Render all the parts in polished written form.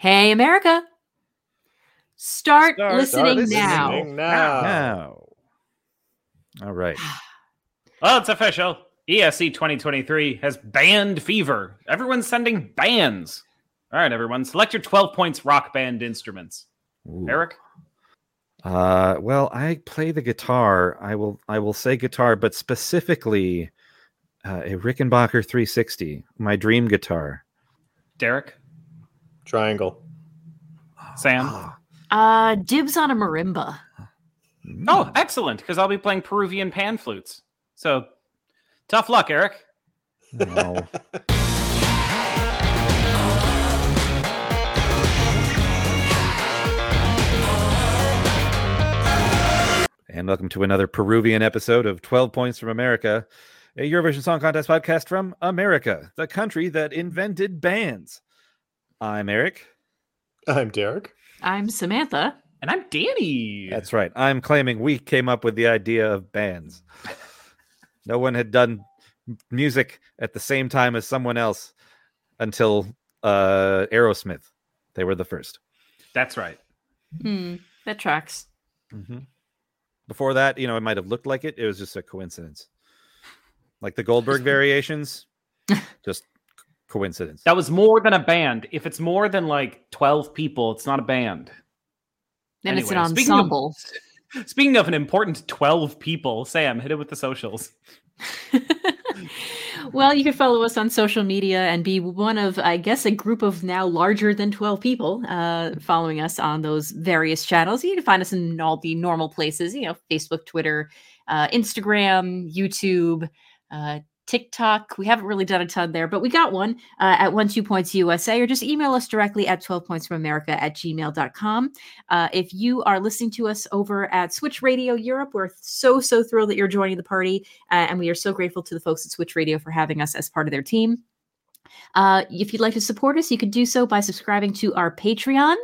Hey, America. Start listening now. All right. Well, it's official. ESE 2023 has band fever. Everyone's sending bands. All right, everyone. Select your 12 points rock band instruments. Ooh. Eric? Well, I play the guitar. I will say guitar, but specifically a Rickenbacker 360, my dream guitar. Derek? Triangle. Sam? Dibs on a marimba. Oh, excellent, because I'll be playing Peruvian pan flutes. So, tough luck, Eric. No. And welcome to another Peruvian episode of 12 Points from America, a Eurovision Song Contest podcast from America, the country that invented bands. I'm Eric. I'm Derek. I'm Samantha. And I'm Danny. That's right. I'm claiming we came up with the idea of bands. No one had done music at the same time as someone else until Aerosmith. They were the first. That's right. That tracks. Mm-hmm. Before that, it might have looked like it. It was just a coincidence. Like the Goldberg variations. Just coincidence. That was more than a band. If it's more than like 12 people, it's not a band. Then anyway, it's an ensemble. Speaking of an important 12 people, Sam, hit it with the socials. Well, you can follow us on social media and be one of, I guess, a group of now larger than 12 people following us on those various channels. You can find us in all the normal places, Facebook, Twitter, Instagram, YouTube, TikTok. We haven't really done a ton there, but we got one at 12pointsusa, or just email us directly at 12pointsfromamerica@gmail.com. If you are listening to us over at Switch Radio Europe, we're so thrilled that you're joining the party, and we are so grateful to the folks at Switch Radio for having us as part of their team. If you'd like to support us, you can do so by subscribing to our Patreon.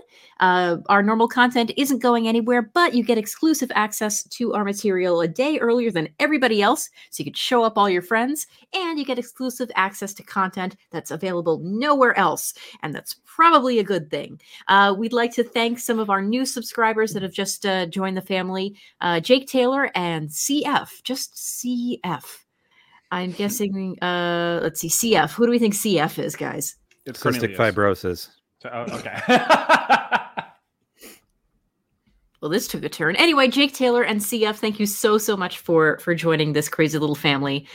Our normal content isn't going anywhere, but you get exclusive access to our material a day earlier than everybody else, so you can show up all your friends, and you get exclusive access to content that's available nowhere else, and that's probably a good thing. We'd like to thank some of our new subscribers that have just joined the family, Jake Taylor and CF, just CF. I'm guessing, let's see, CF. Who do we think CF is, guys? It's cystic fibrosis. Okay. Well, this took a turn. Anyway, Jake Taylor and CF, thank you so much for joining this crazy little family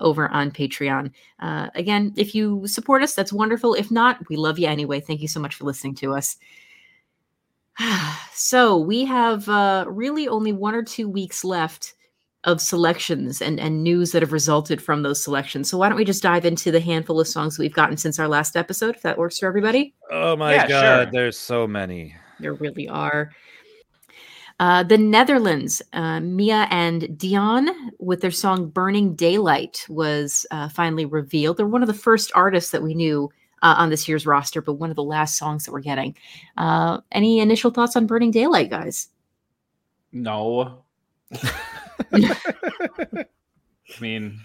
over on Patreon. Again, if you support us, that's wonderful. If not, we love you anyway. Thank you so much for listening to us. So we have really only 1 or 2 weeks left of selections and news that have resulted from those selections. So why don't we just dive into the handful of songs we've gotten since our last episode, if that works for everybody? Oh my God, sure. There's so many. There really are. The Netherlands, Mia and Dion with their song Burning Daylight was finally revealed. They're one of the first artists that we knew on this year's roster, but one of the last songs that we're getting. Any initial thoughts on Burning Daylight, guys? No. I mean,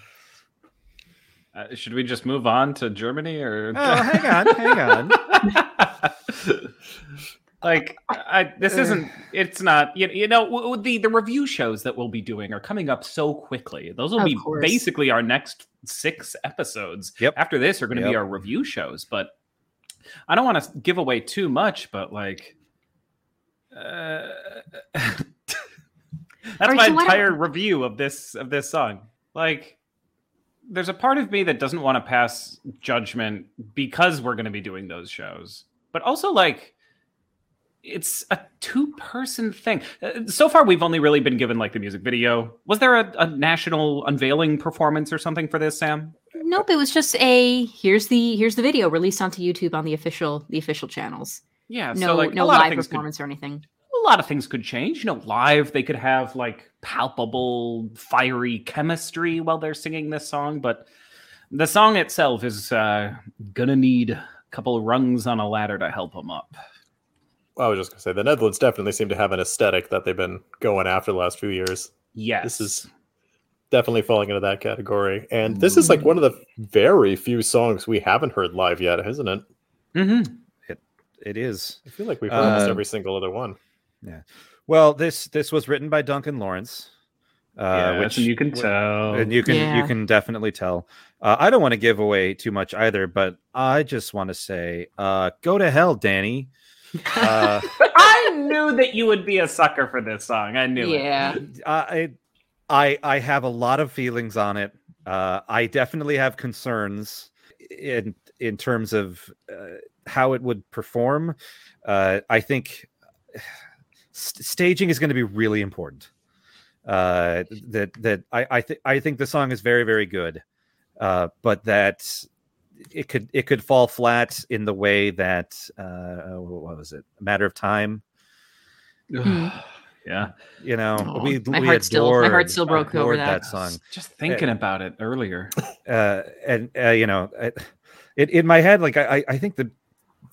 should we just move on to Germany or? Oh, hang on. The review shows that we'll be doing are coming up so quickly. Those will be basically our next 6 episodes. Yep. After this are going to be our review shows, but I don't want to give away too much, but that's my entire review of this song. There's a part of me that doesn't want to pass judgment because we're going to be doing those shows. But also, it's a 2-person thing. So far, we've only really been given, the music video. Was there a national unveiling performance or something for this, Sam? Nope, it was just here's the video released onto YouTube on the official channels. Yeah, no live performance or anything. A lot of things could change. Live, they could have palpable, fiery chemistry while they're singing this song. But the song itself is going to need a couple of rungs on a ladder to help them up. Well, I was just going to say, the Netherlands definitely seem to have an aesthetic that they've been going after the last few years. Yes. This is definitely falling into that category. And this is one of the very few songs we haven't heard live yet, isn't it? Mm-hmm. It is. I feel like we've heard almost every single other one. Yeah. Well, this was written by Duncan Lawrence. Which you can tell. And you can definitely tell. I don't want to give away too much either, but I just want to say, go to hell, Danny. I knew that you would be a sucker for this song. I knew it. I have a lot of feelings on it. I definitely have concerns in terms of how it would perform. I think staging is going to be really important. I think the song is very, very good, but that it could fall flat in the way that what was it? A Matter of Time. Yeah, you know, my heart still broke over that song. Just thinking about it earlier, you know, it in my head, like I think the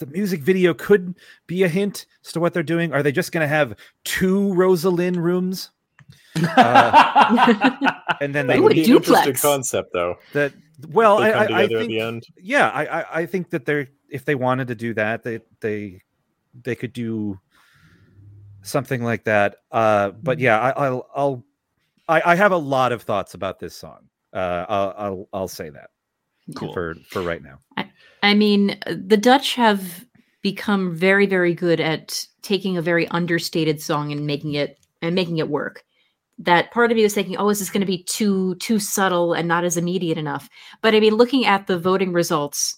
music video could be a hint as to what they're doing. Are they just going to have two Rosalind rooms? And then they need interesting concept though. That well, I think at the end. Yeah, I think that they're if they wanted to do that, they could do something like that. But yeah, I have a lot of thoughts about this song. I'll say that. Cool. For right now. I mean, the Dutch have become very, very good at taking a very understated song and making it work. That part of me was thinking, oh, is this going to be too subtle and not as immediate enough? But I mean, looking at the voting results,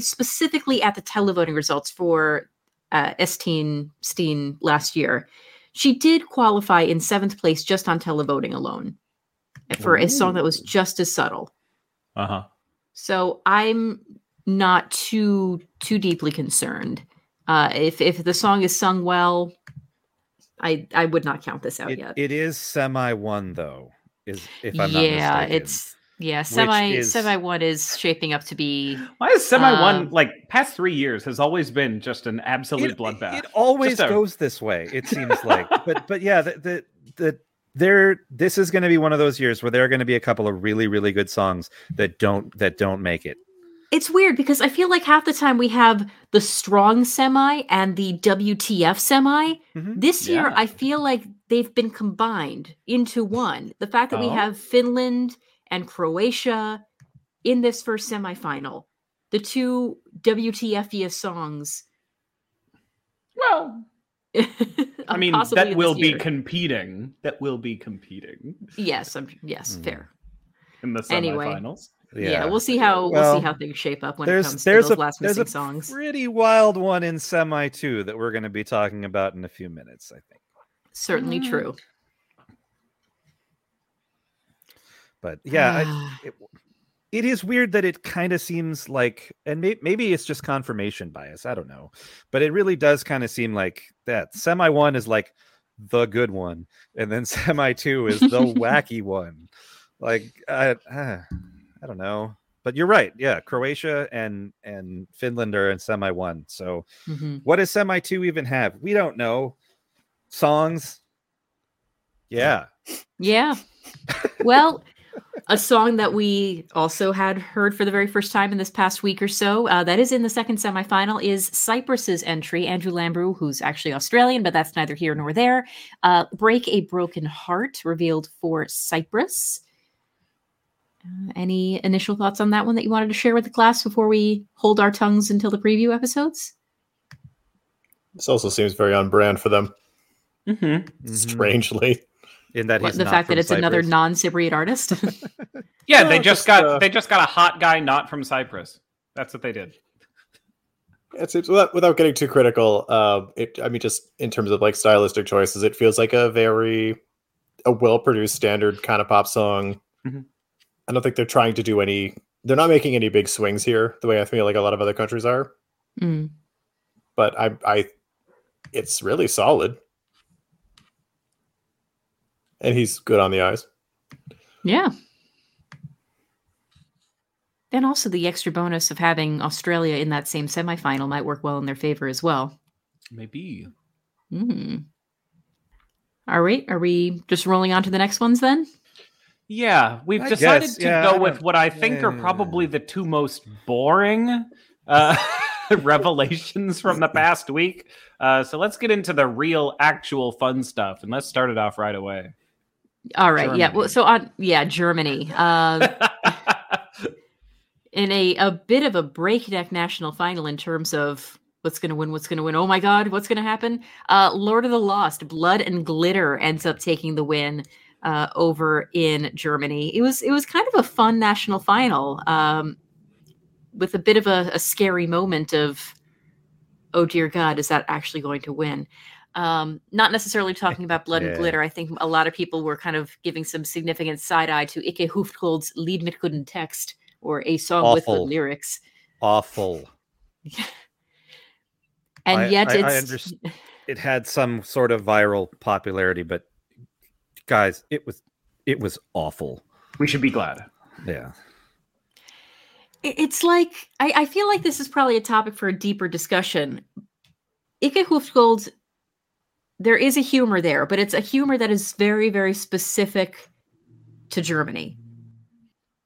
specifically at the televoting results for Esteen last year, she did qualify in 7th place just on televoting alone for a song that was just as subtle. Uh-huh. So I'm not too deeply concerned. If the song is sung well, I would not count this out yet. It is semi one though, if I'm not mistaken. Semi one is shaping up to be. Why is semi one like past 3 years has always been just an absolute bloodbath? It always goes this way, it seems like. but yeah, this is going to be one of those years where there are going to be a couple of really, really good songs that don't make it. It's weird because I feel like half the time we have the strong semi and the WTF semi. Mm-hmm. This year, I feel like they've been combined into one. The fact that we have Finland and Croatia in this first semifinal, the two WTF-iest songs. Well, I mean, that will be competing. Yes. Fair. In the semifinals. Yeah, we'll see how things shape up when it comes to those last missing songs. There's a pretty wild one in semi too that we're going to be talking about in a few minutes, I think. Certainly true. But yeah, it is weird that it kind of seems like, and maybe it's just confirmation bias, I don't know, but it really does kind of seem like that semi one is like the good one, and then semi two is the wacky one. Like I don't know, but you're right. Yeah, Croatia and Finland are in semi one. So, what does semi two even have? We don't know. Songs. Yeah. Yeah. Well, a song that we also had heard for the very first time in this past week or so, that is in the second semifinal, is Cyprus's entry, Andrew Lambrou, who's actually Australian, but that's neither here nor there. Break a Broken Heart, revealed for Cyprus. Any initial thoughts on that one that you wanted to share with the class before we hold our tongues until the preview episodes? This also seems very on brand for them. Mm-hmm. Strangely. In that the fact that it's Cyprus. Another non-Cypriot artist. Yeah, no, they just got a hot guy not from Cyprus. That's what they did. It's without getting too critical. Just in terms of like stylistic choices, it feels like a well-produced standard kind of pop song. Mm-hmm. I don't think they're trying to do any... They're not making any big swings here, the way I feel like a lot of other countries are. Mm. But it's really solid. And he's good on the eyes. Yeah. And also the extra bonus of having Australia in that same semifinal might work well in their favor as well. Maybe. Mm. All right. Are we just rolling on to the next ones then? Yeah, we've decided to go with what I think are probably the two most boring revelations from the past week. So let's get into the real, actual fun stuff, and let's start it off right away. All right. Germany. Yeah. Well, so on, yeah, Germany. In a bit of a breakneck national final in terms of what's going to win. Oh my God, what's going to happen? Lord of the Lost, Blood and Glitter ends up taking the win over in Germany. It was kind of a fun national final with a bit of a scary moment of, oh dear God, is that actually going to win? Not necessarily talking about Blood and Glitter. I think a lot of people were kind of giving some significant side eye to Ikke Hüftgold's Lied mit guten Text, or A Song Awful. With Good Lyrics. Awful. And it had some sort of viral popularity, but guys, it was awful. We should be glad. Yeah. It's like, I feel like this is probably a topic for a deeper discussion. Ikke Hüftgold, there is a humor there, but it's a humor that is very, very specific to Germany.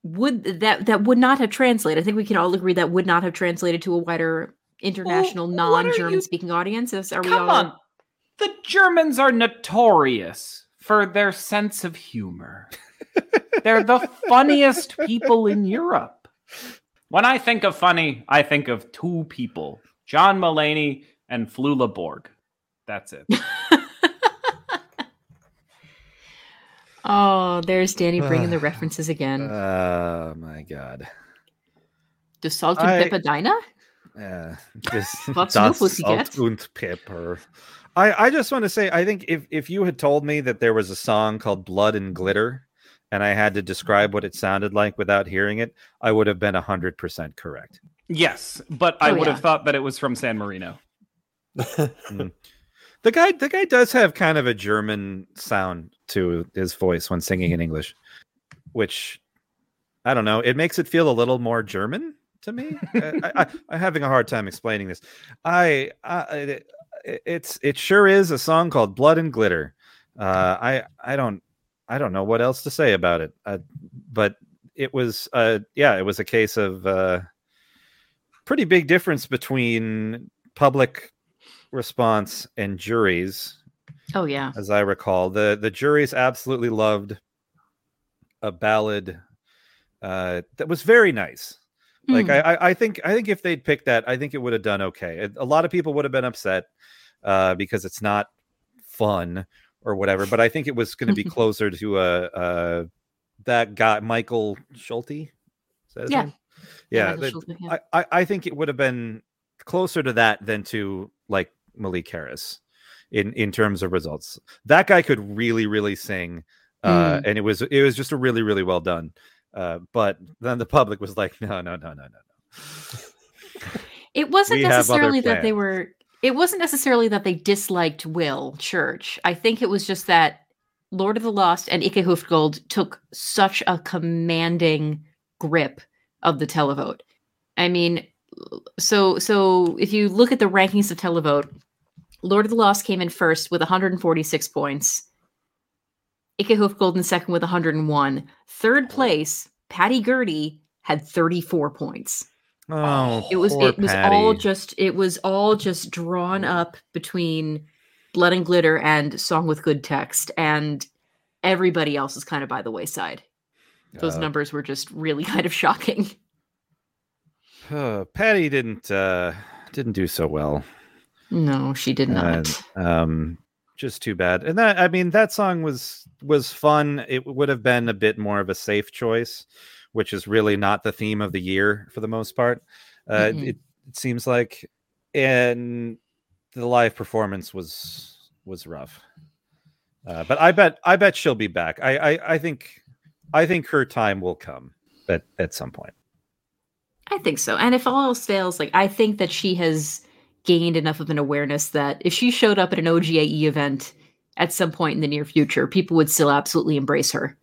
That would not have translated. I think we can all agree that would not have translated to a wider international non-German speaking audience. Come on. The Germans are notorious for their sense of humor. They're the funniest people in Europe. When I think of funny, I think of two people, John Mulaney and Flula Borg. That's it. Oh, there's Danny bringing the references again. Oh, my God. Das Salt und Pepper deiner? Yeah. Das Salt und Pepper. I just want to say, I think if you had told me that there was a song called Blood and Glitter, and I had to describe what it sounded like without hearing it, I would have been 100% correct. Yes, but I would have thought that it was from San Marino. The guy does have kind of a German sound to his voice when singing in English, which, I don't know, it makes it feel a little more German to me. I'm having a hard time explaining this. It sure is a song called Blood and Glitter. I don't know what else to say about it. But it was it was a case of pretty big difference between public response and juries. Oh yeah. As I recall, the juries absolutely loved a ballad that was very nice. Like I think if they'd picked that, I think it would have done okay. A lot of people would have been upset because it's not fun or whatever, but I think it was going to be closer to that guy Michael Schulte. Yeah. Yeah. I think it would have been closer to that than to like Malik Harris in terms of results. That guy could really, really sing. And it was just a really, really well done. But then the public was like, no. It wasn't necessarily that they disliked Will Church. I think it was just that Lord of the Lost and Ikke Hüftgold took such a commanding grip of the televote. I mean, So if you look at the rankings of televote, Lord of the Lost came in first with 146 points. Ikke Hüftgold in second with 101. Third place, Patty Gurdy had 34 points. Oh, it was all just drawn up between Blood and Glitter and Song with Good Text, and everybody else is kind of by the wayside. Those numbers were just really kind of shocking. Patty didn't do so well. No, she did not. Just too bad. And that, I mean, that song was fun. It would have been a bit more of a safe choice, which is really not the theme of the year for the most part. It seems like, and the live performance was rough. But I bet she'll be back. I think her time will come at some point. I think so. And if all else fails, like, I think that she has gained enough of an awareness that if she showed up at an OGAE event at some point in the near future, people would still absolutely embrace her.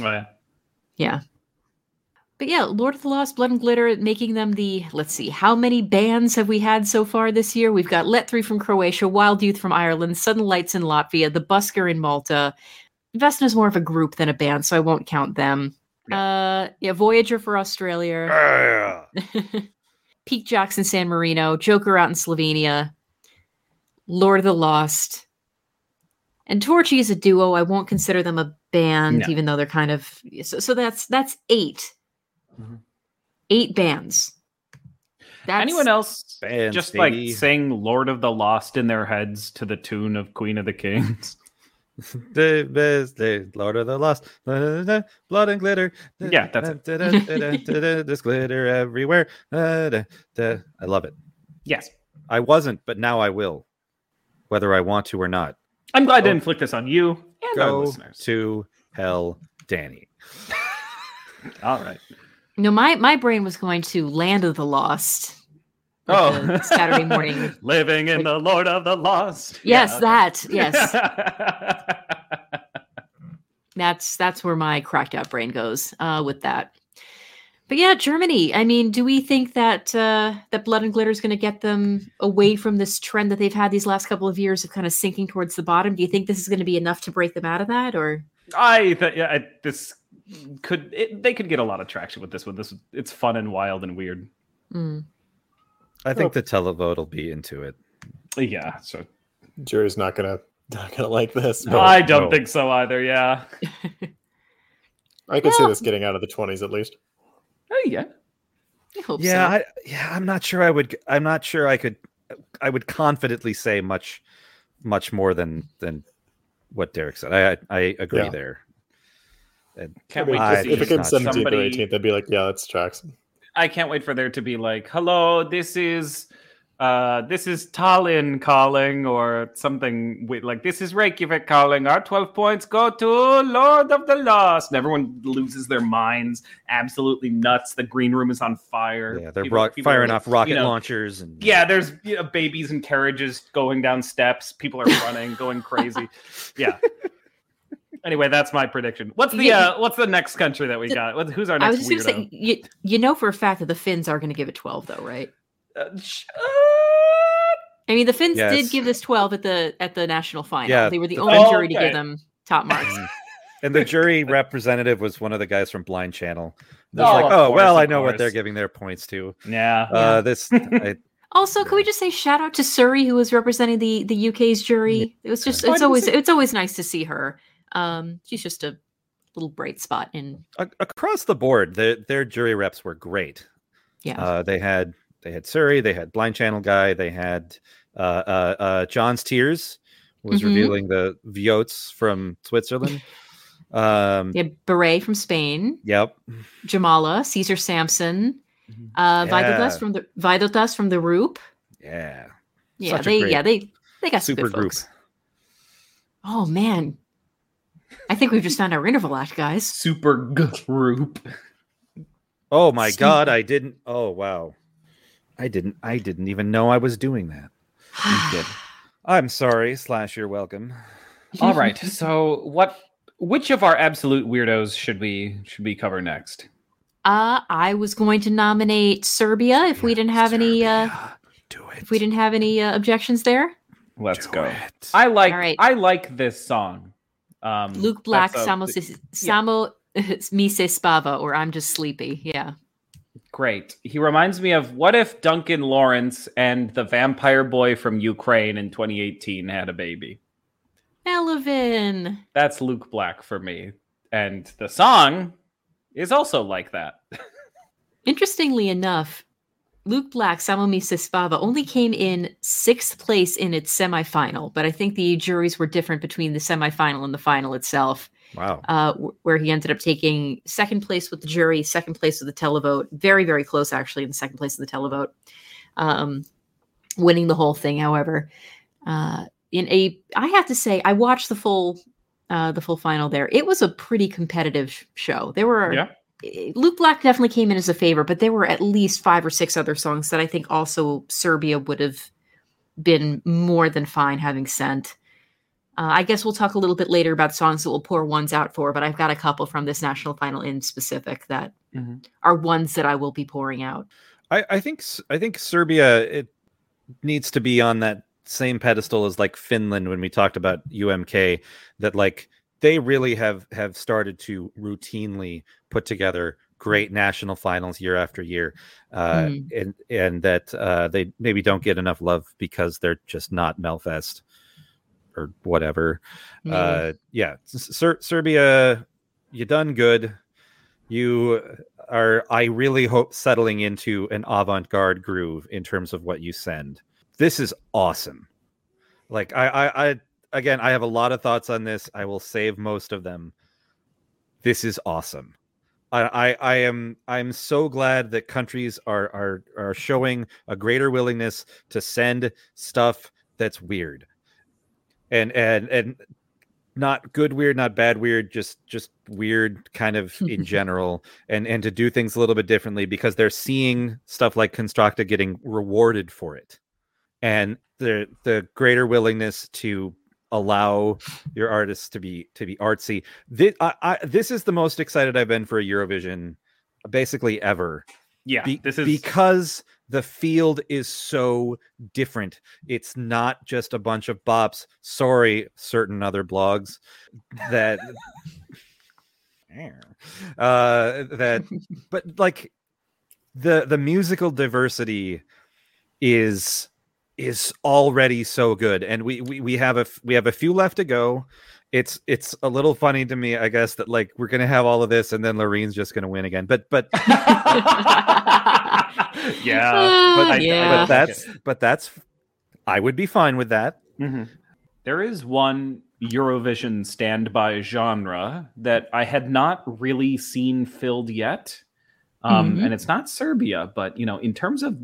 Oh, yeah. Yeah. But yeah, Lord of the Lost, Blood and Glitter, making them the, let's see, how many bands have we had so far this year? We've got Let Three from Croatia, Wild Youth from Ireland, Sudden Lights in Latvia, The Busker in Malta. Vesna is more of a group than a band, so I won't count them. Voyager for Australia. Peak Jocks in San Marino, Joker out in Slovenia, Lord of the Lost, and Torchy is a duo. I won't consider them a band, even though they're kind of... So that's eight. Mm-hmm. 8 bands. That's... Anyone else band just Stevie. Like sing Lord of the Lost in their heads to the tune of Queen of the Kings? The Lord of the Lost, blood and glitter. Yeah, that's it. There's glitter everywhere. I love it. Yes. I wasn't, but now I will, whether I want to or not. I'm glad to inflict this on you and go our listeners. To hell, Danny. All right. No, my brain was going to Land of the Lost. Oh, Saturday morning. Living in the Lord of the Lost. Yes, yes. That's where my cracked out brain goes with that. But yeah, Germany. I mean, do we think that that Blood and Glitter is going to get them away from this trend that they've had these last couple of years of kind of sinking towards the bottom? Do you think this is going to be enough to break them out of that? Or they could get a lot of traction with this one. It's fun and wild and weird. Mm. I think the televote will be into it. Yeah, so jury's not gonna like this. No, I don't think so either. Yeah, I could see this getting out of the 20s at least. Oh yeah, I hope so. I'm not sure. I'm not sure. I would confidently say much more than what Derek said. I agree there. And can't wait to see if it gets 17th or 18th. They'd be like, yeah, that's tracks. I can't wait for there to be like, hello, this is Tallinn calling or something like this is Reykjavik calling. Our 12 points go to Lord of the Lost. And everyone loses their minds. Absolutely nuts. The green room is on fire. Yeah, they're firing off rocket launchers. And yeah, there's babies and carriages going down steps. People are running, going crazy. Yeah. Anyway, that's my prediction. What's the next country that we got? Who's our next? I was just going to say, you know for a fact that the Finns are going to give it 12, though, right? I mean, the Finns did give this 12 at the national final. Yeah, they were the only jury to give them top marks. And the jury representative was one of the guys from Blind Channel. They're I know what they're giving their points to. Yeah. Also, can we just say shout out to Suri, who was representing the UK's jury? It was just it's always nice to see her. She's just a little bright spot in across the board. Their jury reps were great. Yeah, they had Suri, they had Blind Channel guy, they had John's Tears was revealing the Viots from Switzerland. Beret from Spain. Yep, Jamala, Cesar Sampson, Vaidotas from the Roop. Yeah, yeah, they got super group. Oh man. I think we've just found our interval act, guys. Super group. Oh my God, I didn't. Oh wow, I didn't even know I was doing that. I'm sorry. / you're welcome. All right. So, which of our absolute weirdos should we cover next? I was going to nominate Serbia if we didn't have any. Do it. If we didn't have any objections there. Let's go. It. I like this song. Luke Black, Samo mi se spava, or I'm just sleepy. Yeah, great. He reminds me of what if Duncan Lawrence and the vampire boy from Ukraine in 2018 had a baby. Melvin. That's Luke Black for me, and the song is also like that. Interestingly enough, Luke Black, Samo mi se spava only came in 6th place in its semifinal, but I think the juries were different between the semifinal and the final itself. Wow. Where he ended up taking 2nd place with the jury, 2nd place with the televote. Very, very close, actually, in 2nd place in the televote. Winning the whole thing, however. I have to say, I watched the full final there. It was a pretty competitive show. There were... Yeah. Luke Black definitely came in as a favorite, but there were at least 5 or 6 other songs that I think also Serbia would have been more than fine having sent. I guess we'll talk a little bit later about songs that we'll pour ones out for, but I've got a couple from this national final in specific that are ones that I will be pouring out. I think Serbia, it needs to be on that same pedestal as like Finland when we talked about UMK, that like they really have started to routinely put together great national finals year after year, and that they maybe don't get enough love because they're just not Melfest or whatever. Serbia, you done good. You are, I really hope, settling into an avant-garde groove in terms of what you send. This is awesome. Like, I have a lot of thoughts on this. I will save most of them. This is awesome. I'm so glad that countries are showing a greater willingness to send stuff that's weird. And not good weird, not bad weird, just weird kind of in general, and to do things a little bit differently, because they're seeing stuff like Constructa getting rewarded for it, and the greater willingness to allow your artists to be artsy. This is the most excited I've been for a Eurovision basically ever. Yeah, because the field is so different. It's not just a bunch of bops. Sorry, certain other blogs but like the musical diversity is already so good, and we have a few left to go. It's a little funny to me, I guess, that like we're gonna have all of this and then Lorene's just gonna win again. But But that's I would be fine with that. Mm-hmm. There is one Eurovision standby genre that I had not really seen filled yet. And it's not Serbia, but you know, in terms of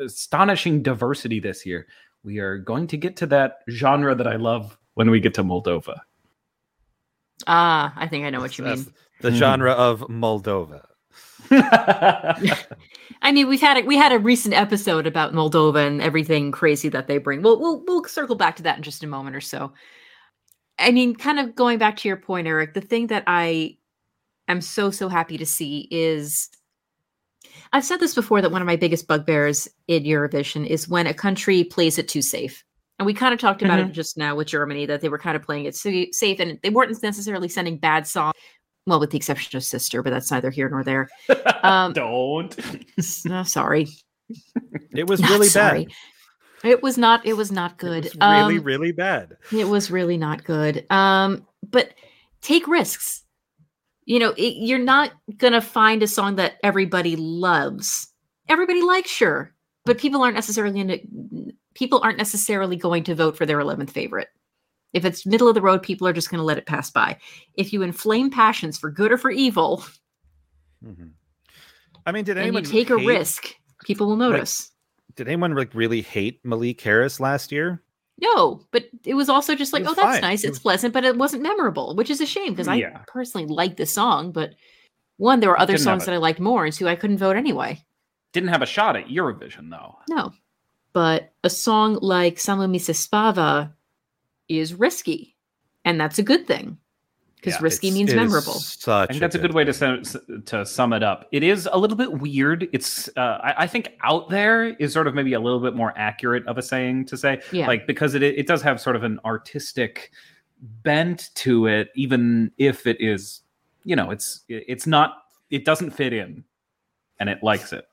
astonishing diversity this year, we are going to get to that genre that I love when we get to Moldova. Ah, I think I know what you mean. The genre of Moldova. I mean, we had a recent episode about Moldova and everything crazy that they bring. We'll circle back to that in just a moment or so. I mean, kind of going back to your point, Eric, the thing that I'm so happy to see is, I've said this before, that one of my biggest bugbears in Eurovision is when a country plays it too safe. And we kind of talked about it just now with Germany, that they were kind of playing it safe, and they weren't necessarily sending bad songs. Well, with the exception of Sister, but that's neither here nor there. Don't. No, sorry. It was not really sorry. Bad. It was not good. It was really bad. It was really not good. But take risks. You know, you're not going to find a song that everybody loves. Everybody likes, sure, but people aren't necessarily going to vote for their 11th favorite. If it's middle of the road, people are just going to let it pass by. If you inflame passions for good or for evil, I mean, did anyone take a risk? People will notice. Like, did anyone like really hate Malik Harris last year? No, but it was also just like, oh, that's fine. Nice. It's pleasant, but it wasn't memorable, which is a shame because I personally liked the song. But one, there were other songs that I liked more, and two, I couldn't vote anyway. Didn't have a shot at Eurovision, though. No, but a song like Samo mi se spava is risky, and that's a good thing because risky means memorable. I think that's a good way to sum it up. It is a little bit weird. It's I think out there is sort of maybe a little bit more accurate of a saying to say, like, because it does have sort of an artistic bent to it, even if it is, you know, it's not, it doesn't fit in, and it likes it,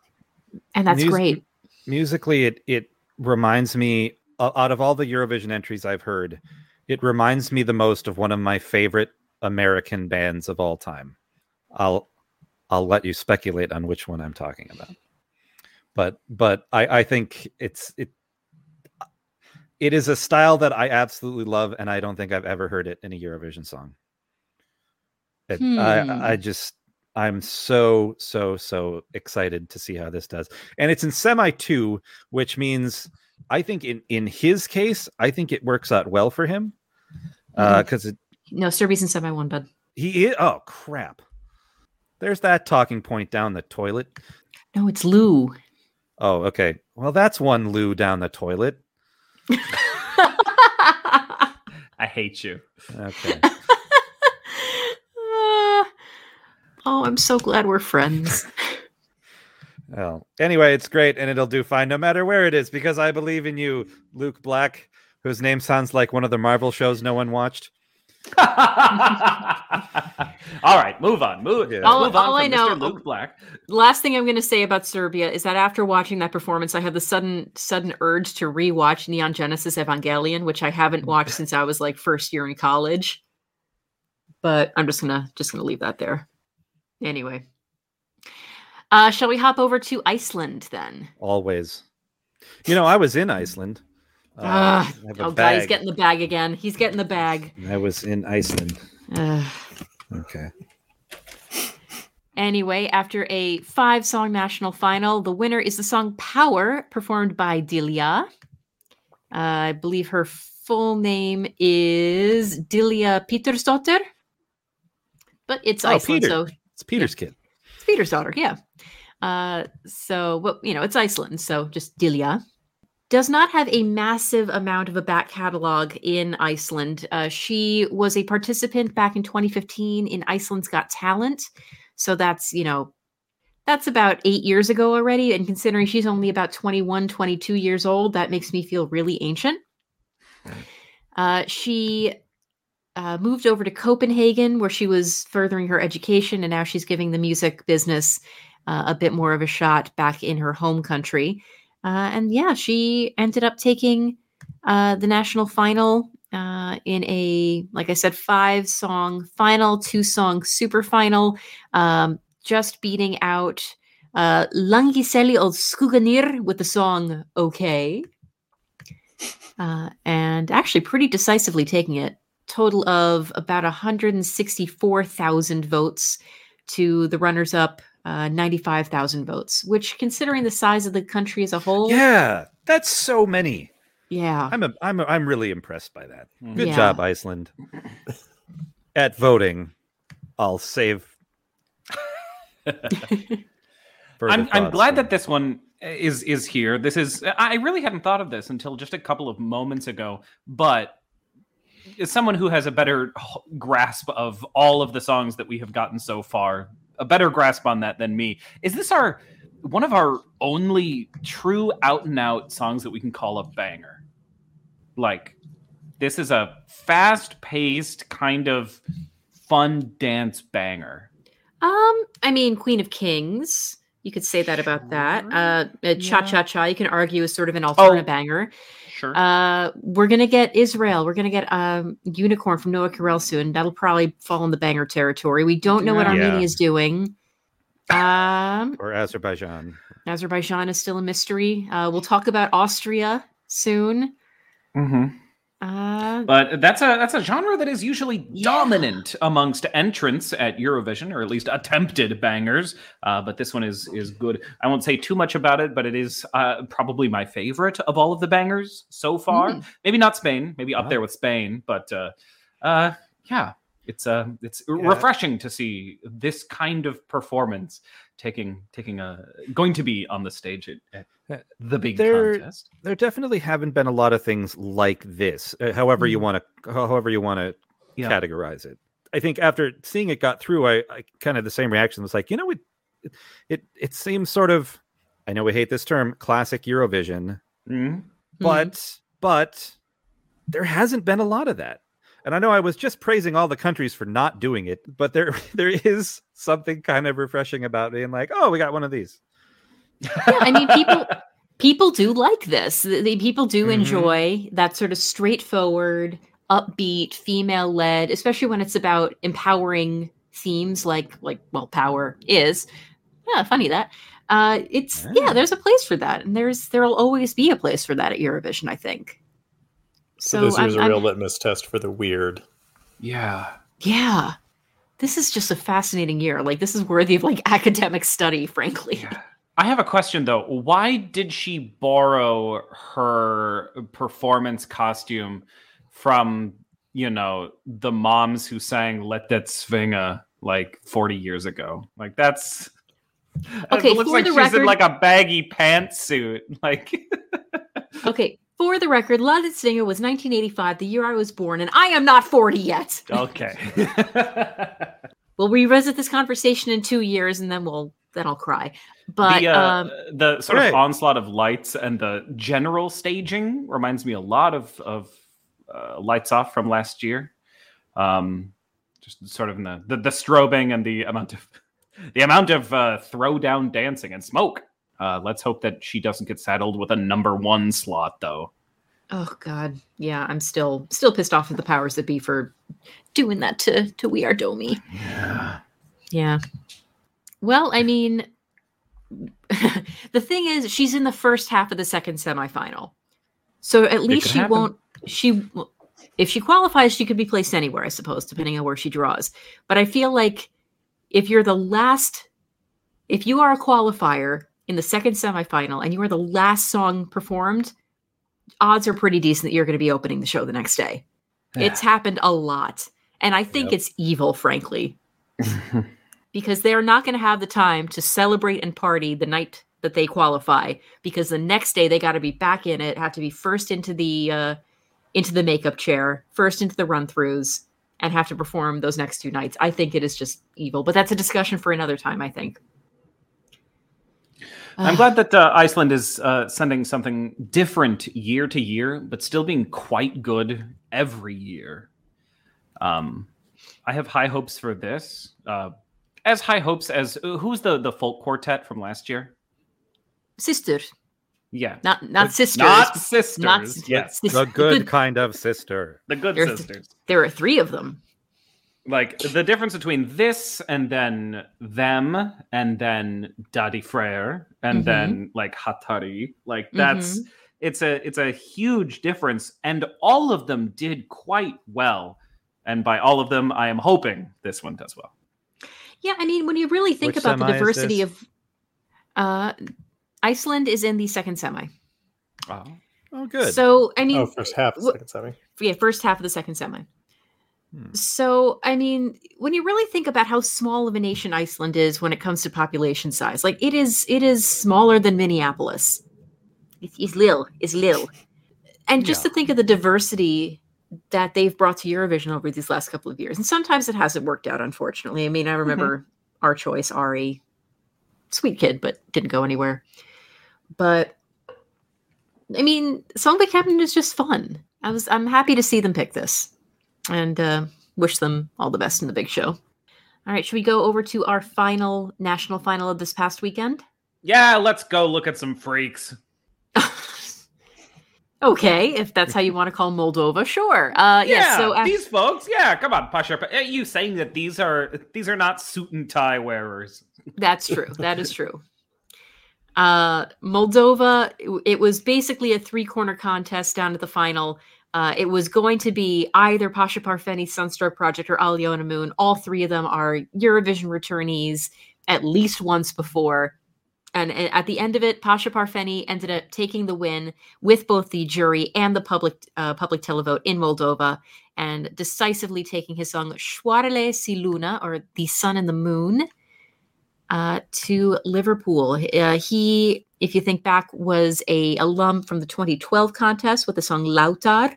and that's great. Musically, it reminds me. Out of all the Eurovision entries I've heard, it reminds me the most of one of my favorite American bands of all time. I'll let you speculate on which one I'm talking about. But I think it is a style that I absolutely love, and I don't think I've ever heard it in a Eurovision song. I'm so excited to see how this does. And it's in semi-2, which means I think in his case, I think it works out well for him. Serbia's in semi-1, bud. Oh, crap. There's that talking point down the toilet. No, it's Lou. Oh, okay. Well, that's one Lou down the toilet. I hate you. Okay. I'm so glad we're friends. Well, anyway, it's great, and it'll do fine no matter where it is, because I believe in you, Luke Black, whose name sounds like one of the Marvel shows no one watched. All right, move on. Move on. Mr. Luke Black. Last thing I'm going to say about Serbia is that after watching that performance, I had the sudden urge to rewatch Neon Genesis Evangelion, which I haven't watched since I was like first year in college. But I'm just gonna leave that there. Anyway, shall we hop over to Iceland then? Always. You know, I was in Iceland. God, he's getting the bag again. He's getting the bag. I was in Iceland. Okay. Anyway, after a 5-song national final, the winner is the song Power, performed by Dilja. I believe her full name is Dilja Pétursdóttir. But it's Iceland, Peter. So it's Peter's kid. It's Peter's daughter, yeah. It's Iceland, so just Dilja. Does not have a massive amount of a back catalog in Iceland. She was a participant back in 2015 in Iceland's Got Talent. So that's about 8 years ago already. And considering she's only about 21, 22 years old, that makes me feel really ancient. She moved over to Copenhagen, where she was furthering her education. And now she's giving the music business a bit more of a shot back in her home country. She ended up taking the national final in a, like I said, 5-song final, 2-song super final, just beating out Langiseli og Skuganir with the song Okay. And actually pretty decisively taking it. Total of about 164,000 votes to the runners-up. 95,000 votes, which, considering the size of the country as a whole, yeah, that's so many. Yeah, I'm really impressed by that. Good job, Iceland, at voting. I'll save. I'm glad that this one is here. I really hadn't thought of this until just a couple of moments ago, but. As someone who has a better grasp of all of the songs that we have gotten so far. A better grasp on that than me. Is this one of our only true out and out songs that we can call a banger? Like, this is a fast paced kind of fun dance banger. Queen of Kings, you could say that about that. Cha Cha Cha, you can argue, is sort of an alternative banger. Sure. We're gonna get Israel. We're gonna get Unicorn from Noah Carell soon. That'll probably fall in the banger territory. We don't know what Armenia is doing, or Azerbaijan. Azerbaijan is still a mystery. We'll talk about Austria soon. Mm-hmm. But that's a genre that is usually dominant amongst entrants at Eurovision, or at least attempted bangers. But this one is good. I won't say too much about it, but it is probably my favorite of all of the bangers so far. Mm. Maybe not Spain, maybe up there with Spain, but it's refreshing to see this kind of performance going to be on the stage at the big contest. There definitely haven't been a lot of things like this. However you want to categorize it. I think after seeing it got through, I kind of the same reaction was like, it seems sort of, I know we hate this term, classic Eurovision, but there hasn't been a lot of that. And I know I was just praising all the countries for not doing it, but there is something kind of refreshing about being like, oh, we got one of these. Yeah, I mean, people do like this. People do enjoy that sort of straightforward, upbeat, female-led, especially when it's about empowering themes like power is. Yeah, funny that. There's a place for that. And there'll always be a place for that at Eurovision, I think. So this was a real litmus test for the weird. Yeah. Yeah. This is just a fascinating year. Like, this is worthy of academic study, frankly. Yeah. I have a question though. Why did she borrow her performance costume from, the moms who sang Let That Svinga 40 years ago? Like, that's okay. It looks like she's record... in a baggy pantsuit. Okay. For the record, Let It Svinga was 1985, the year I was born, and I am not 40 yet. Okay. We'll revisit this conversation in 2 years, and then I'll cry. But the sort of onslaught of lights and the general staging reminds me a lot of Lights Off from last year. Just sort of in the strobing and the amount of throwdown dancing and smoke. Let's hope that she doesn't get saddled with a number one slot, though. Oh, God. Yeah, I'm still pissed off at the powers that be for doing that to We Are Domi. Yeah. Yeah. Well, I mean, the thing is, she's in the first half of the second semifinal. So at least she won't... If she qualifies, she could be placed anywhere, I suppose, depending on where she draws. But I feel like if you're the last... If you are a qualifier in the second semifinal and you are the last song performed... odds are pretty decent that you're going to be opening the show the next day. Yeah. It's happened a lot. And I think it's evil, frankly, because they're not going to have the time to celebrate and party the night that they qualify, because the next day they got to be back in it, have to be first into the makeup chair, first into the run-throughs, and have to perform those next two nights. I think it is just evil, but that's a discussion for another time, I think. I'm glad that Iceland is sending something different year to year, but still being quite good every year. I have high hopes for this. As high hopes as... Who's the folk quartet from last year? Sister. Yeah. Not sisters. Not sisters. Yes. The good kind of sister. The good sisters. There are three of them. Like, the difference between this and then them and then Daddy Freyr and then, like, Hatari, like, that's, it's a huge difference. And all of them did quite well. And by all of them, I am hoping this one does well. Yeah, I mean, when you really think about the diversity of... Iceland is in the second semi. Oh, good. So, I mean... Oh, first half of the second semi. Yeah, first half of the second semi. So, I mean, when you really think about how small of a nation Iceland is when it comes to population size, like it is smaller than Minneapolis. It's little. And just to think of the diversity that they've brought to Eurovision over these last couple of years. And sometimes it hasn't worked out, unfortunately. I mean, I remember Our Choice, Ari, sweet kid, but didn't go anywhere. But, I mean, Song by Captain is just fun. I'm happy to see them pick this. And wish them all the best in the big show. All right, should we go over to our final national final of this past weekend? Yeah, let's go look at some freaks. Okay, if that's how you want to call Moldova, sure. These folks. Yeah, come on, Pasha. Are you saying that these are not suit and tie wearers? That's true. That is true. Moldova. It was basically a three-corner contest down to the final. It was going to be either Pasha Parfeni, Sunstroke Project, or Aliona Moon. All three of them are Eurovision returnees at least once before. And at the end of it, Pasha Parfeni ended up taking the win with both the jury and the public televote in Moldova, and decisively taking his song Soarele și Luna, or The Sun and the Moon, to Liverpool. He... If you think back, was a alum from the 2012 contest with the song Lautar.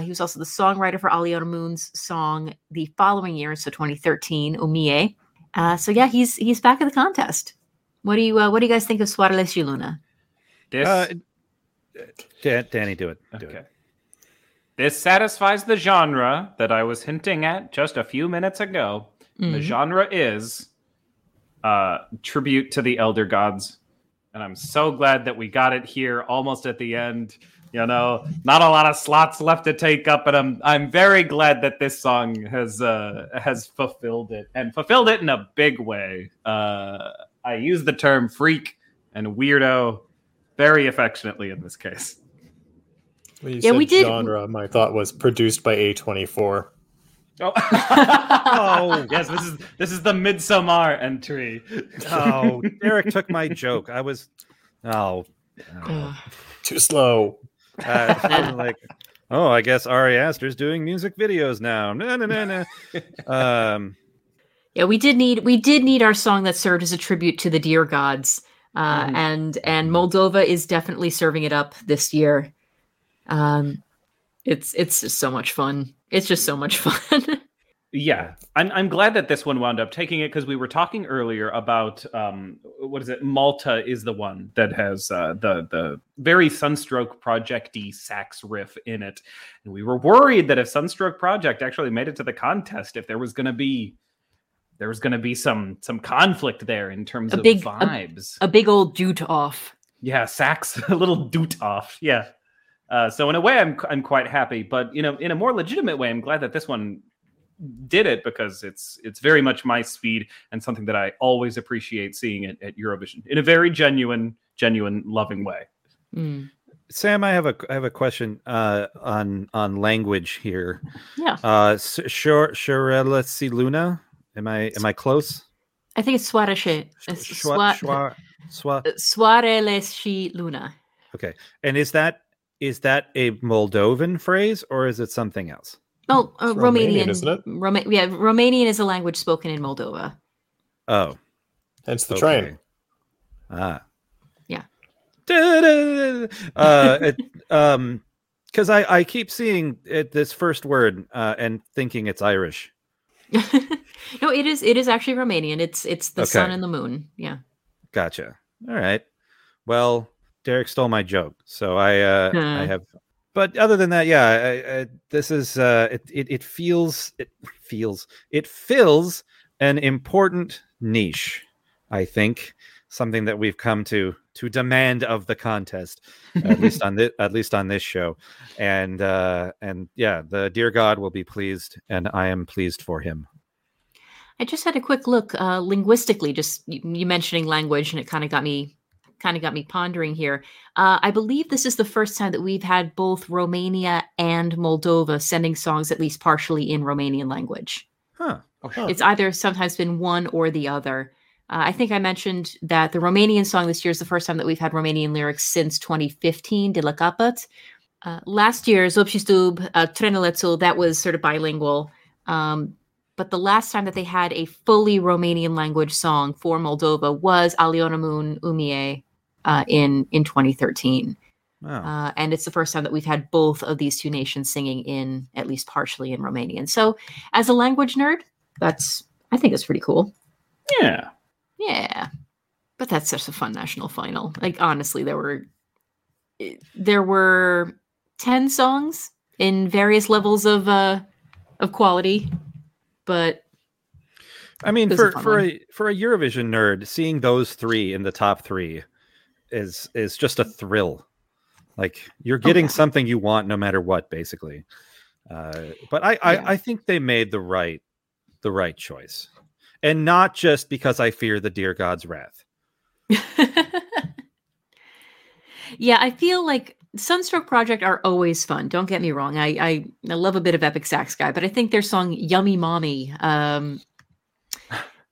He was also the songwriter for Aliona Moon's song the following year, so 2013, O Mie. He's back in the contest. What do you guys think of Soarele și Luna? Danny, do it. Okay. This satisfies the genre that I was hinting at just a few minutes ago. Mm-hmm. The genre is tribute to the elder gods. And I'm so glad that we got it here almost at the end. You know, not a lot of slots left to take up, but I'm very glad that this song has fulfilled it, and fulfilled it in a big way. I use the term freak and weirdo very affectionately in this case. When you said we did. Genre, my thought was produced by A24. Oh. Oh yes, this is the Midsommar entry. Oh, Derek took my joke. I was too slow. I guess Ari Aster's doing music videos now. No. We did need our song that served as a tribute to the dear gods, and Moldova is definitely serving it up this year. It's just so much fun. Yeah, I'm glad that this one wound up taking it, because we were talking earlier about what is it? Malta is the one that has the very Sunstroke Project-y sax riff in it, and we were worried that if Sunstroke Project actually made it to the contest, if there was going to be some conflict there in terms of vibes, a big old doot off. Yeah, sax, a little doot off. Yeah, so in a way, I'm quite happy, but you know, in a more legitimate way, I'm glad that this one did it, because it's very much my speed and something that I always appreciate seeing at Eurovision in a very genuine loving way. Sam, I have a question on language here. Yeah. Soarele și Luna. Am I close? I think it's Soarele și Luna. Okay. And is that a Moldovan phrase or is it something else? Oh, Romanian, isn't it? Romanian is a language spoken in Moldova. Oh. Hence the train. Ah. Yeah. Because I keep seeing this first word and thinking it's Irish. No, it is actually Romanian. It's the sun and the moon. Yeah. Gotcha. All right. Well, Derek stole my joke, so I have... But other than that, yeah, I this is it fills an important niche, I think, something that we've come to demand of the contest, at least on this show, and yeah, the dear God will be pleased, and I am pleased for him. I just had a quick look linguistically, just you mentioning language, and it kind of got me pondering here. I believe this is the first time that we've had both Romania and Moldova sending songs at least partially in Romanian language. Huh. Oh, sure. It's either sometimes been one or the other. I think I mentioned that the Romanian song this year is the first time that we've had Romanian lyrics since 2015, De la Capăt. Last year, Zob și Stub, Trenulețul, that was sort of bilingual. But the last time that they had a fully Romanian language song for Moldova was Aliona Moon, O Mie. In 2013. Wow. And it's the first time that we've had both of these two nations singing in, at least partially in, Romanian. So as a language nerd, I think it's pretty cool. Yeah. But that's such a fun national final. Like, honestly, there were 10 songs in various levels of quality, but I mean, for a Eurovision nerd, seeing those three in the top three is just a thrill. Like, you're getting something you want no matter what, basically. But I think they made the right choice, and not just because I fear the dear God's wrath. Yeah, I feel like Sunstroke Project are always fun. Don't get me wrong. I love a bit of epic sax guy, but I think their song "Yummy Mommy"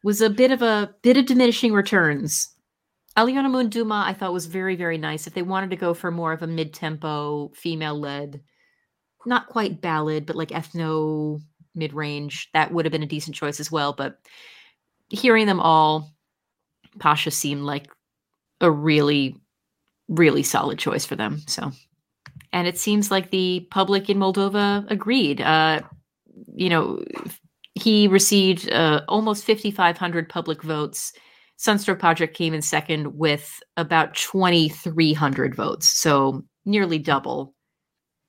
was a bit of diminishing returns. Aliona Moon Duma, I thought, was very, very nice. If they wanted to go for more of a mid-tempo, female-led, not quite ballad, but like ethno mid-range, that would have been a decent choice as well. But hearing them all, Pasha seemed like a really, really solid choice for them. So, and it seems like the public in Moldova agreed. He received almost 5,500 public votes. Sunstroke Project came in second with about 2,300 votes, so nearly double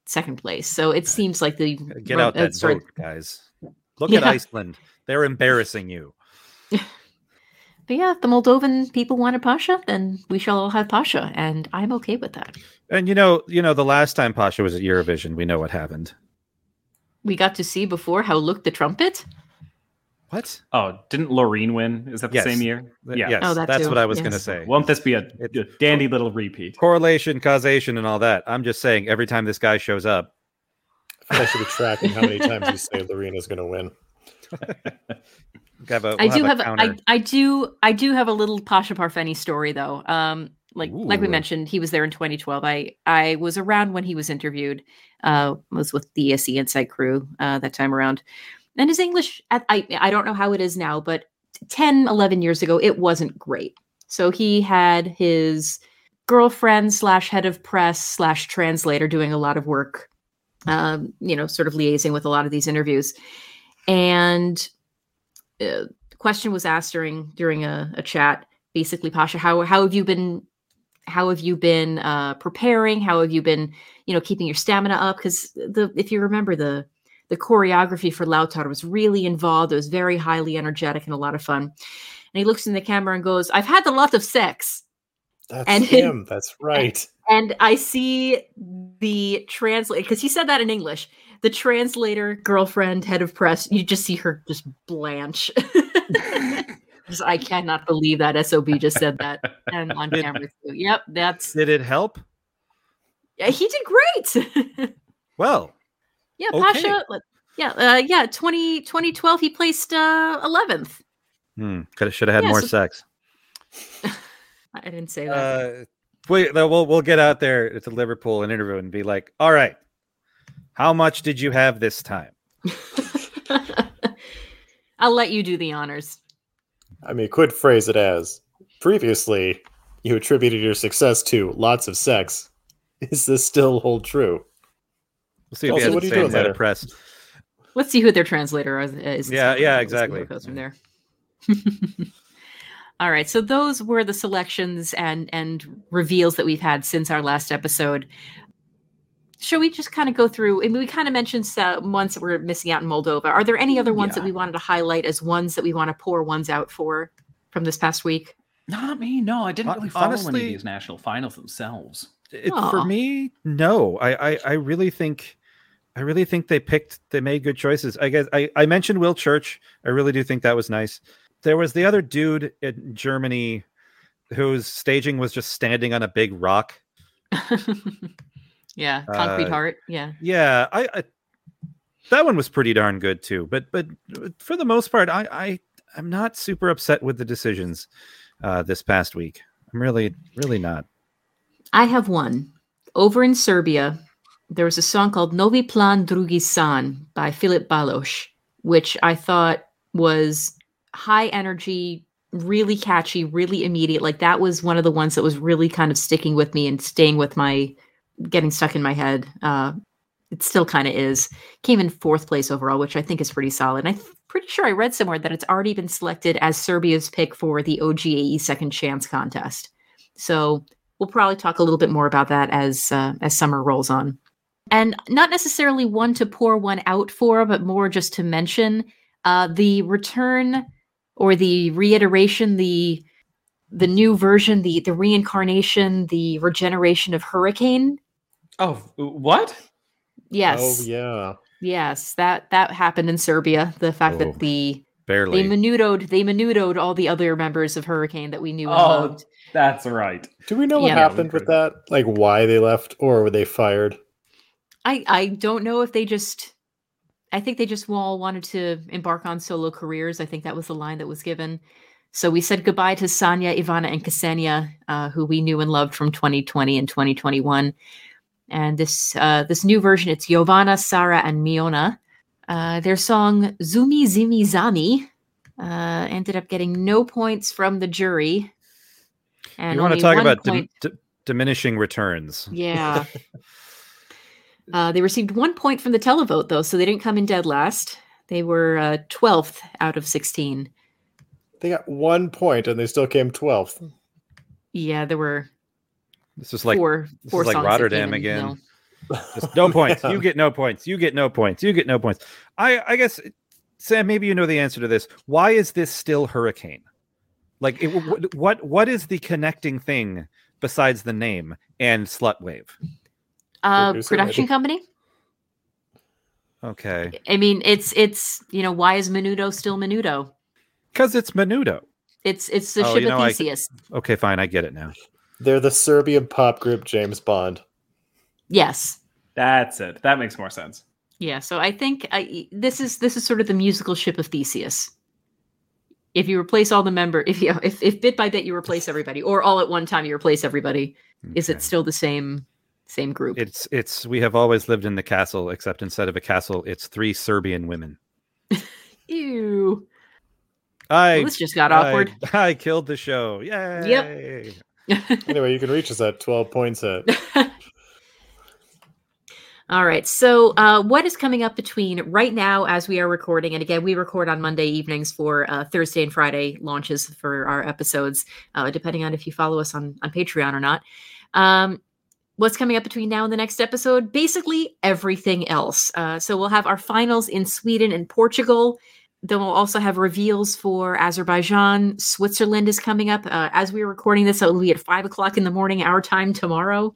second place. So it seems like the... Get out that vote, guys. Look at Iceland. They're embarrassing you. But yeah, if the Moldovan people wanted Pasha, then we shall all have Pasha, and I'm okay with that. And you know, the last time Pasha was at Eurovision, we know what happened. We got to see before how Luke the Trumpet... What? Oh, didn't Loreen win? Is that the same year? Yeah. Yes, that's what I was going to say. Won't this be a dandy little repeat? Correlation, causation, and all that. I'm just saying, every time this guy shows up, I should be tracking how many times you say Loreen is going to win. I do have a little Pasha Parfeni story, though. Like we mentioned, he was there in 2012. I was around when he was interviewed. Was with the ESE Inside Crew that time around. And his English, I don't know how it is now, but 10, 11 years ago, it wasn't great. So he had his girlfriend / head of press / translator doing a lot of work, sort of liaising with a lot of these interviews. And the question was asked during a chat, basically, Pasha, how have you been preparing? How have you been, keeping your stamina up? Because if you remember, the choreography for Lautar was really involved. It was very highly energetic and a lot of fun. And he looks in the camera and goes, "I've had a lot of sex." That's him. That's right. And I see the translator, because he said that in English. The translator, girlfriend, head of press, you just see her just blanch. I cannot believe that SOB just said that. And on camera too. Yep, that's. Did it help? Yeah, he did great. Well. Yeah, okay. Pasha. Yeah, 2012, he placed 11th. Should have had more sex. I didn't say that. We'll get out there to Liverpool and interview and be like, all right, how much did you have this time? I'll let you do the honors. I mean, could phrase it as, previously, you attributed your success to lots of sex. Is this still hold true? We'll see if you have that press. Let's see who their translator is. Yeah, exactly. Goes from there. All right, so those were the selections and reveals that we've had since our last episode. Shall we just kind of go through? And we kind of mentioned ones that we're missing out in Moldova. Are there any other ones that we wanted to highlight as ones that we want to pour ones out for from this past week? Not me. No, I didn't really follow any of these national finals themselves. For me, no. I really think they made good choices. I guess I mentioned Will Church. I really do think that was nice. There was the other dude in Germany whose staging was just standing on a big rock. Yeah, Concrete Heart. Yeah. Yeah, I that one was pretty darn good too. But for the most part, I'm not super upset with the decisions this past week. I'm really not. I have one. Over in Serbia, there was a song called Novi Plan Drugi San by Filip Balosh, which I thought was high energy, really catchy, really immediate. Like that was one of the ones that was really kind of sticking with me and staying with my, getting stuck in my head. It still kind of is. Came in 4th place overall, which I think is pretty solid. And I'm pretty sure I read somewhere that it's already been selected as Serbia's pick for the OGAE Second Chance contest. So we'll probably talk a little bit more about that as summer rolls on. And not necessarily one to pour one out for, but more just to mention the return or the reiteration, the new version, the reincarnation, the regeneration of Hurricane. Oh, what? Yes. Oh, yeah. Yes, that happened in Serbia. The fact that they menudoed all the other members of Hurricane that we knew and loved. That's right. Do we know what happened with that? Like why they left or were they fired? I don't know if they just... I think they just all wanted to embark on solo careers. I think that was the line that was given. So we said goodbye to Sanja, Ivana, and Ksenia, who we knew and loved from 2020 and 2021. And this new version, it's Jovana, Sara, and Miona. Their song Zumi Zimi Zami ended up getting no points from the jury. And you want to talk about diminishing returns. Yeah. They received 1 point from the televote, though, so they didn't come in dead last. They were 12th out of 16. They got 1 point, and they still came 12th. Yeah, there were This is like Rotterdam again. Just no points. You get no points. You get no points. You get no points. I guess, Sam, maybe you know the answer to this. Why is this still Hurricane? Like, what is the connecting thing besides the name and Slutwave? Production company. Okay. I mean, it's why is Menudo still Menudo? Because it's Menudo. It's the ship of Theseus. Okay, fine, I get it now. They're the Serbian pop group James Bond. Yes, that's it. That makes more sense. Yeah. So I think this is sort of the musical ship of Theseus. If you replace all the member, if bit by bit you replace everybody, or all at one time you replace everybody, okay. Is it still the same? Same group. It's we have always lived in the castle, except instead of a castle, it's 3 Serbian women. Ew. This just got awkward. I killed the show. Yay. Yep. Anyway, you can reach us at 12 points at All right. So what is coming up between right now as we are recording? And again, we record on Monday evenings for Thursday and Friday launches for our episodes, depending on if you follow us on Patreon or not. What's coming up between now and the next episode? Basically everything else. So we'll have our finals in Sweden and Portugal. Then we'll also have reveals for Azerbaijan. Switzerland is coming up as we're recording this. So it'll be at 5:00 in the morning, our time tomorrow.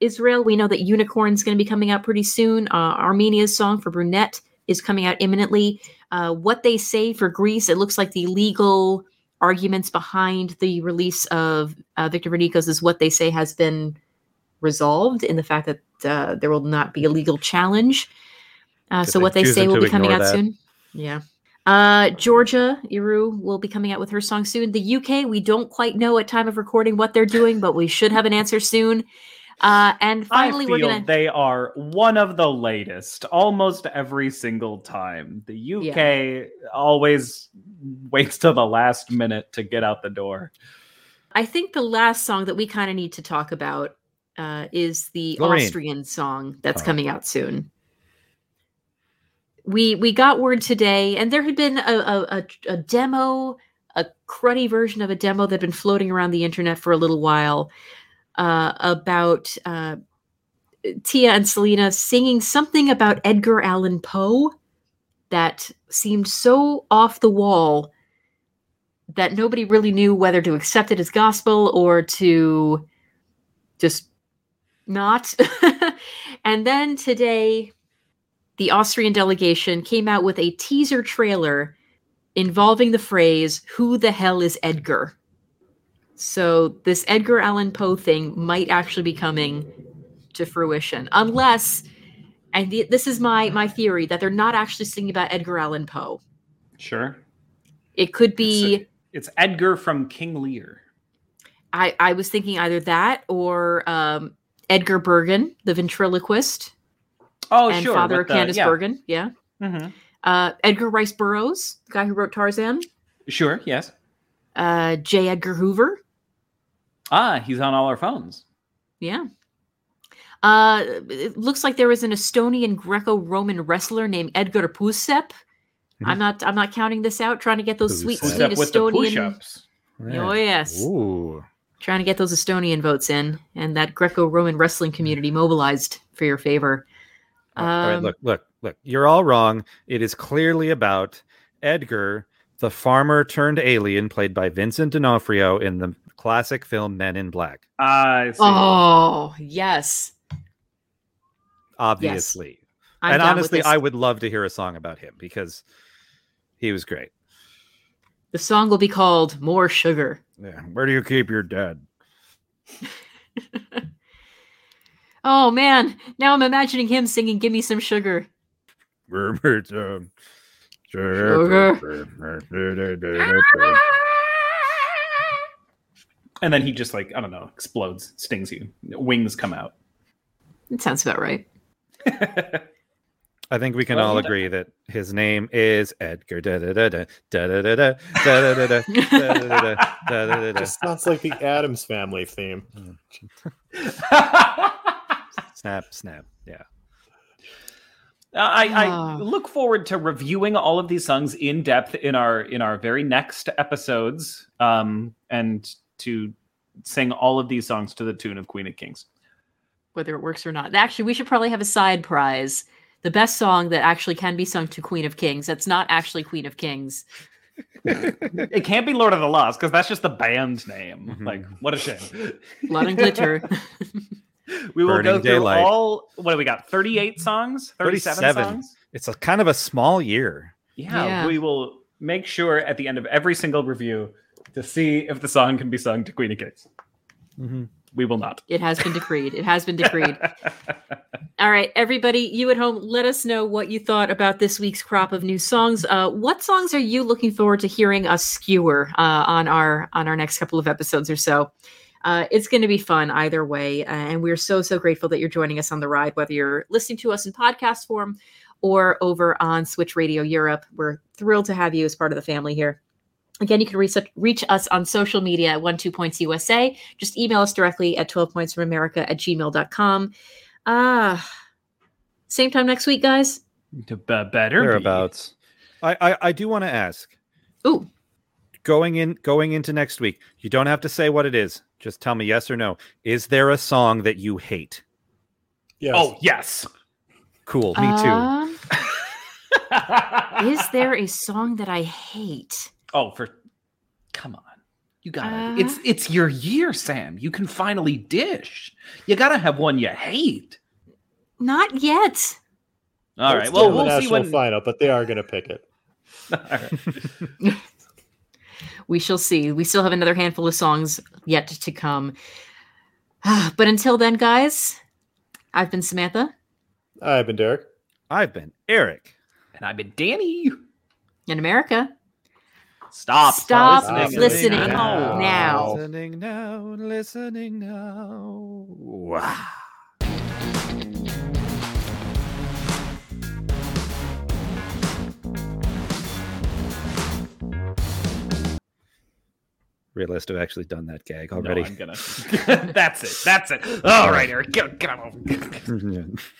Israel, we know that Unicorn is going to be coming out pretty soon. Armenia's song for Brunette is coming out imminently. What they say for Greece, it looks like the legal arguments behind the release of Victor Vernikos is what they say has been resolved in the fact that there will not be a legal challenge. So what they say will be coming out soon. Yeah. Georgia, Iru, will be coming out with her song soon. The UK, we don't quite know at time of recording what they're doing, but we should have an answer soon. And finally, they are one of the latest almost every single time. The UK always waits till the last minute to get out the door. I think the last song that we kind of need to talk about is the Austrian song that's coming out soon. We got word today, and there had been a demo, a cruddy version of a demo that had been floating around the internet for a little while about Tia and Selena singing something about Edgar Allan Poe that seemed so off the wall that nobody really knew whether to accept it as gospel or to just not. And then today, the Austrian delegation came out with a teaser trailer involving the phrase, "Who the hell is Edgar?" So this Edgar Allan Poe thing might actually be coming to fruition. Unless, and this is my theory, that they're not actually singing about Edgar Allan Poe. Sure. It could be... It's Edgar from King Lear. I was thinking either that or Edgar Bergen, the ventriloquist. Oh, and sure. And father of Candace Bergen, yeah. Mm-hmm. Edgar Rice Burroughs, the guy who wrote Tarzan. Sure, yes. J. Edgar Hoover. Ah, he's on all our phones. Yeah. It looks like there was an Estonian Greco-Roman wrestler named Edgar Pusep. Mm-hmm. I'm not counting this out, trying to get those sweet with Estonian... the push-ups. Right. Oh, yes. Ooh. Trying to get those Estonian votes in, and that Greco-Roman wrestling community mobilized for your favor. All right, look, you're all wrong. It is clearly about Edgar, the farmer turned alien, played by Vincent D'Onofrio in the classic film Men in Black. I see. Oh, yes. Obviously. Yes. And honestly, I would love to hear a song about him because he was great. The song will be called More Sugar. Yeah. Where do you keep your dad? Oh, man. Now I'm imagining him singing Give Me Some Sugar. Sugar. And then he just, like, I don't know, explodes, stings you. Wings come out. It sounds about right. I think we can all agree that his name is Edgar. Just sounds like the Addams Family theme. Snap. Yeah. I look forward to reviewing all of these songs in depth in our very next episodes, and to sing all of these songs to the tune of Queen of Kings. Whether it works or not. Actually, we should probably have a side prize. The best song that actually can be sung to Queen of Kings. That's not actually Queen of Kings. It can't be Lord of the Lost, because that's just the band's name. Mm-hmm. Like, what a shame. Blood and Glitter. We will Burning go through Daylight. All, what do we got, 38 songs? 37 songs? It's kind of a small year. Yeah, we will make sure at the end of every single review to see if the song can be sung to Queen of Kings. Mm-hmm. We will not. It has been decreed. All right, everybody, you at home, let us know what you thought about this week's crop of new songs. What songs are you looking forward to hearing us skewer on our next couple of episodes or so? It's going to be fun either way. And we're so, so grateful that you're joining us on the ride, whether you're listening to us in podcast form or over on Switch Radio Europe. We're thrilled to have you as part of the family here. Again, you can reach us on social media at 12pointsusa. Just email us directly at 12pointsfromamerica@gmail.com. Same time next week, guys? Better. Thereabouts. I do want to ask. Ooh. Going into next week, you don't have to say what it is. Just tell me yes or no. Is there a song that you hate? Yes. Oh, yes. Cool. Me too. Is there a song that I hate? Oh, come on. You got it. It's your year, Sam. You can finally dish. You got to have one you hate. Not yet. All right. Well, we'll see when final, but they are going to pick it. All right. We shall see. We still have another handful of songs yet to come. But until then, guys, I've been Samantha. I've been Derek. I've been Eric. And I've been Danny. In America. Stop listening now. Listening now. Wow. Realized I've actually done that gag already. No, I'm gonna. That's it. All right, Eric, get on over.